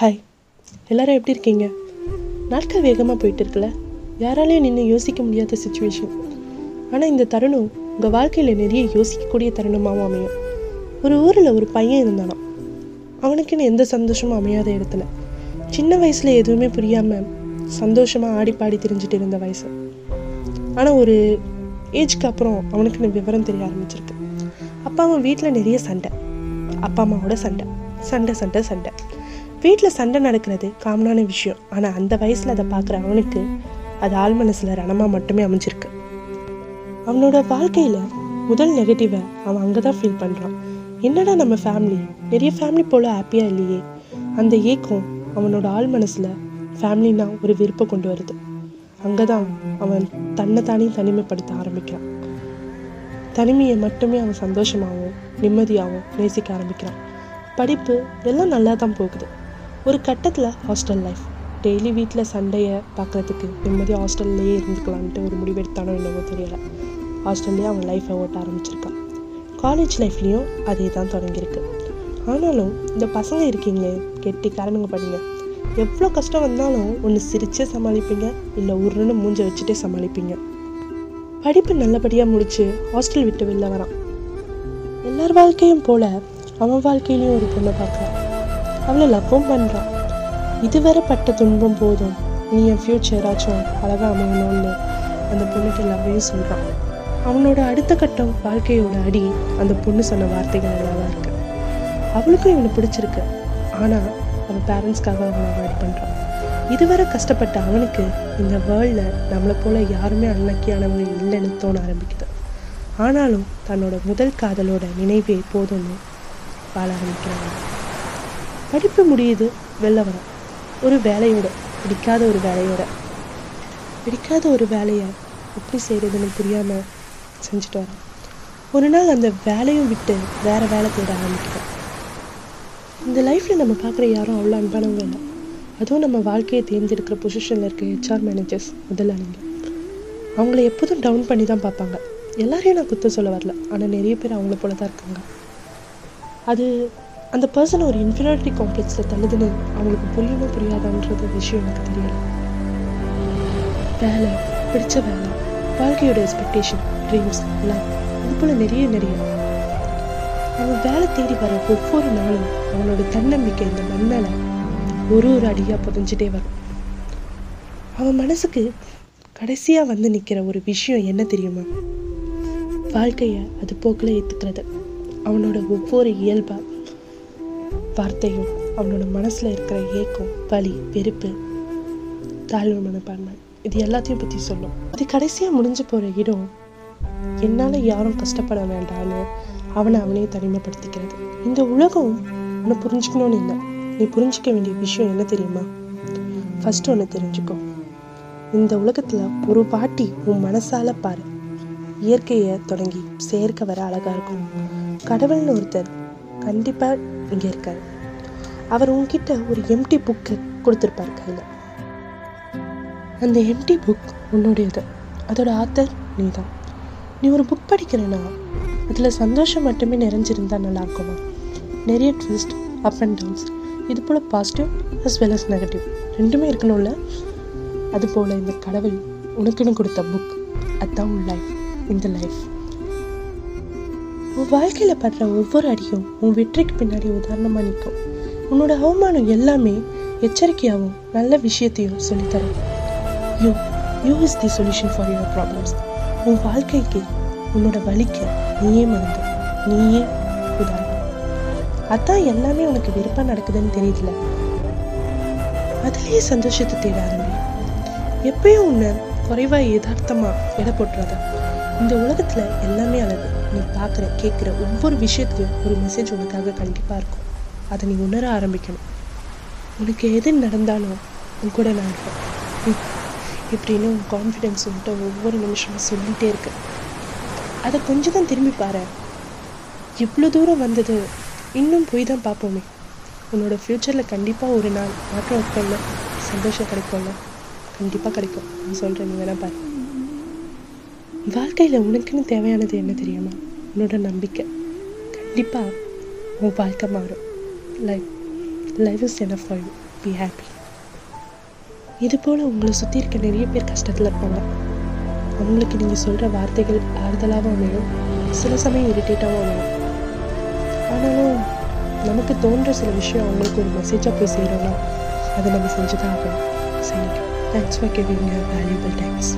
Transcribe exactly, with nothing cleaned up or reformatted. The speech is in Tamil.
ஹாய், எல்லோரும் எப்படி இருக்கீங்க? நாட்கள் வேகமாக போயிட்டு இருக்கல, யாராலையும் நின்று யோசிக்க முடியாத சுச்சுவேஷன். ஆனால் இந்த தருணம் உங்கள் வாழ்க்கையில் நிறைய யோசிக்கக்கூடிய தருணமாகவும் அமையும். ஒரு ஊரில் ஒரு பையன் இருந்தானா, அவனுக்குன்னு எந்த சந்தோஷமும் அமையாத இடத்துல, சின்ன வயசில் எதுவுமே புரியாமல் சந்தோஷமாக ஆடி பாடி தெரிஞ்சுட்டு இருந்த வயசு. ஆனால் ஒரு ஏஜ்க்கு அப்புறம் அவனுக்குன்னு விவரம் தெரிய ஆரம்பிச்சிருக்கு. அப்பா அம்மா வீட்டில் நிறைய சண்டை, அப்பா அம்மாவோட சண்டை சண்டை சண்டை சண்டை வீட்டில் சண்டை நடக்கிறது காமனான விஷயம். ஆனால் அந்த வயசில் அதை பார்க்குற அவனுக்கு அது ஆள் மனசில் ரணமாக மட்டுமே அமைஞ்சிருக்கு. அவனோட வாழ்க்கையில் முதல் நெகட்டிவை அவன் அங்கே தான் ஃபீல் பண்ணுறான். என்னடா நம்ம ஃபேமிலி நிறைய ஃபேமிலி போல் ஹாப்பியாக இல்லையே. அந்த ஏக்கம் அவனோட ஆள் மனசில் ஃபேமிலின்னா ஒரு விருப்பம் கொண்டு வருது. அங்கே தான் அவன் தன்னை தானே தனிமைப்படுத்த ஆரம்பிக்கிறான். தனிமையை மட்டுமே அவன் சந்தோஷமாகவும் நிம்மதியாகவும் நேசிக்க ஆரம்பிக்கிறான். படிப்பு எல்லாம் நல்லா தான் போகுது. ஒரு கட்டத்தில் ஹாஸ்டல் லைஃப், டெய்லி வீட்டில் சண்டையை பார்க்குறதுக்கு நிம்மதியாக ஹாஸ்டல்லையே இருந்துக்கலான்ட்டு ஒரு முடிவெடுத்தானோ என்னவோ தெரியலை. ஹாஸ்டல்லேயே அவன் லைஃப்பை ஓட்ட ஆரம்பிச்சிருக்கான். காலேஜ் லைஃப்லேயும் அதே தான் தொடங்கியிருக்கு. ஆனாலும் இந்த பசங்க இருக்கீங்களே, கெட்டிக்காரனுங்க பாருங்க, எவ்வளோ கஷ்டம் வந்தாலும் ஒன்று சிரிச்சே சமாளிப்பீங்க, இல்லை உருன்னு மூஞ்ச வச்சுட்டே சமாளிப்பீங்க. படிப்பு நல்லபடியாக முடித்து ஹாஸ்டல் விட்டு வெளில வரான். எல்லார் வாழ்க்கையும் போல் அவன் வாழ்க்கையிலையும் ஒரு பொண்ணை பார்க்குறான். அவளை லவ்வும் பண்ணுறான். இதுவரை பட்ட துன்பம் போதும், நீ என் ஃப்யூச்சராச்சும் அழகாக அமையணும்னு அந்த பொண்ணுக்கு எல்லாவையும் சொல்கிறான். அவனோட அடுத்த கட்டம் வாழ்க்கையோட அடி அந்த பொண்ணு சொன்ன வார்த்தைகள் நல்லாதான் இருக்கு. அவளுக்கும் இவனை பிடிச்சிருக்கு. ஆனால் அவன் பேரண்ட்ஸ்க்காக அவனை அவாய்ட் பண்ணுறான். இதுவரை கஷ்டப்பட்ட அவனுக்கு இந்த வேர்ல்டில் நம்மளை போல் யாருமே அன்லக்கியானவங்க இல்லைன்னு தோண ஆரம்பிக்குது. ஆனாலும் தன்னோட முதல் காதலோட நினைவே போதும்னு வாழ ஆரம்பிக்கிறாங்க. படிப்பு முடியுது, வெளில வரும். ஒரு வேலையோட பிடிக்காத ஒரு வேலையோட பிடிக்காத ஒரு வேலையை எப்படி செய்கிறதுன்னு புரியாமல் செஞ்சுட்டு வரான். ஒரு நாள் அந்த வேலையும் விட்டு வேறு வேலை தேட ஆரம்பிக்கிறோம். இந்த லைஃப்பில் நம்ம பார்க்குற யாரும் அவ்வளோ அன்பானவங்க இல்லை. அதுவும் நம்ம வாழ்க்கையை தேர்ந்தெடுக்கிற பொசிஷனில் இருக்க ஹெச்ஆர் மேனேஜர்ஸ், முதலாளிங்க, அவங்கள எப்போதும் டவுன் பண்ணி தான் பார்ப்பாங்க. எல்லாரையும் நான் குற்றம் சொல்ல வரல, ஆனால் நிறைய பேர் அவங்கள போல தான் இருக்காங்க. அது அந்த பர்சன் ஒரு இன்ஃபீரியாரிட்டி காம்ப்ளெக்ஸில் தள்ளுதுன்னு அவங்களுக்கு புரியுமா புரியாதான்றது விஷயம் எனக்கு தெரியல. வேலை, பிடிச்ச வேலை, வாழ்க்கையோட எக்ஸ்பெக்டேஷன், ட்ரீம்ஸ் எல்லாம் இது போல் நிறைய நிறைய அவன் வேலை தேடி வர ஒவ்வொரு நாளும் அவனோட தன்னம்பிக்கை இந்த மண்ணால் ஒரு ஒரு அடியாக புதஞ்சிட்டே வரும். அவன் மனசுக்கு கடைசியாக வந்து நிற்கிற ஒரு விஷயம் என்ன தெரியுமா? வாழ்க்கையை அது போக்கில் ஏற்றுக்கிறது. அவனோட ஒவ்வொரு இயல்பாக வார்த்தையும் அவனோட மனசில் இருக்கிற ஏக்கம், வலி, வெறுப்பு, தாழ்வு மனப்பான்மை, இது எல்லாத்தையும் பற்றி சொல்லும். இது கடைசியாக முடிஞ்சு போகிற இடம் என்னால் யாரும் கஷ்டப்பட வேண்டான்னு அவனை அவனே தனிமைப்படுத்திக்கிறது. இந்த உலகம் உன்னை புரிஞ்சுக்கணும்னு இல்லை. நீ புரிஞ்சிக்க வேண்டிய விஷயம் என்ன தெரியுமா? ஃபஸ்ட்டு ஒன்று தெரிஞ்சுக்கோ, இந்த உலகத்தில் ஒரு பாட்டி உன் மனசால் பாரு. இயற்கையை தொடங்கி சேர்க்க வர அழகாக இருக்கும். கடவுள்னு ஒருத்தர் கண்டிப்பாக இங்கே இருக்கார். அவர் உங்ககிட்ட ஒரு எம்டி புக்கு கொடுத்துருப்பார் கையில். அந்த எம்டி புக் உன்னுடையது, அதோட ஆத்தர் நீ தான். நீ ஒரு புக் படிக்கிறேன்னா அதில் சந்தோஷம் மட்டுமே நிறைஞ்சிருந்தால் நல்லாயிருக்குமா? நிறைய ட்விஸ்ட், அப் அண்ட் டவுன்ஸ், இது போல் positive as well as negative ரெண்டுமே இருக்கணும்ல. அதுபோல் இந்த கடவுள் உனக்குன்னு கொடுத்த புக் அதுதான் உன் லைஃப். இந்த லைஃப் உன் வாழ்க்கையில் படுற ஒவ்வொரு அடியும் உன் வெற்றிக்கு பின்னாடி உதாரணமாக நிற்கும். உன்னோட அவமானம் எல்லாமே எச்சரிக்கையாகவும் நல்ல விஷயத்தையும் சொல்லித்தரும். You you is the solution for your problems. உன் வாழ்க்கைக்கு, உன்னோட வலிக்கு நீயே மருந்து, நீயே உதாரணம். அதான் எல்லாமே உனக்கு விருப்பம் நடக்குதுன்னு தெரியல, அதுலேயே சந்தோஷத்தை தேட ஆரம்பி. எப்பயும் உன்னை குறைவாக யதார்த்தமாக எடை போட்டுறத. இந்த உலகத்தில் எல்லாமே அழகு. நீ பார்க்குற கேட்குற ஒவ்வொரு விஷயத்துலையும் ஒரு மெசேஜ் உனக்காக கண்டிப்பாக இருக்கும். அதை நீ உணர ஆரம்பிக்கணும். உனக்கு எது நடந்தாலும் உன் கூட நான் இருப்பேன் இப்படின்னு உன் கான்ஃபிடென்ஸ் உன்கிட்ட ஒவ்வொரு நிமிஷமும் சொல்லிகிட்டே இருக்கு. அதை கொஞ்சம் தான் திரும்பி பாரு. இவ்வளோ தூரம் வந்தது இன்னும் போய் தான் பார்ப்போமே. உன்னோட ஃப்யூச்சரில் கண்டிப்பாக ஒரு நாள் மாற்றம் இருக்கும்ல, சந்தோஷம் கிடைக்கும்ல, கண்டிப்பாக கிடைக்கும். நான் சொல்கிறேன், நீ வேணால் பாரு. வாழ்க்கையில் உனக்குன்னு தேவையானது என்ன தெரியுமா? உன்னோட நம்பிக்கை. கண்டிப்பாக உன் வாழ்க்கை மாறும். லைஃப் லைஃபை sent for you, be happy. இதுபோல் உங்களை சுற்றி இருக்க நிறைய பேர் கஷ்டத்தில் இருப்பாங்க. அவங்களுக்கு நீங்கள் சொல்கிற வார்த்தைகள் ஆறுதலாகவும் அமையும், சில சமயம் இரிட்டேட்டாகவும் அமையும். ஆனாலும் நமக்கு தோன்ற சில விஷயம் அவங்களுக்கு ஒரு மெசேஜாக போய் சேரணும், அதை நம்ம செஞ்சு தான் ஆகணும். சரிங்க, thanks for giving your valuable times.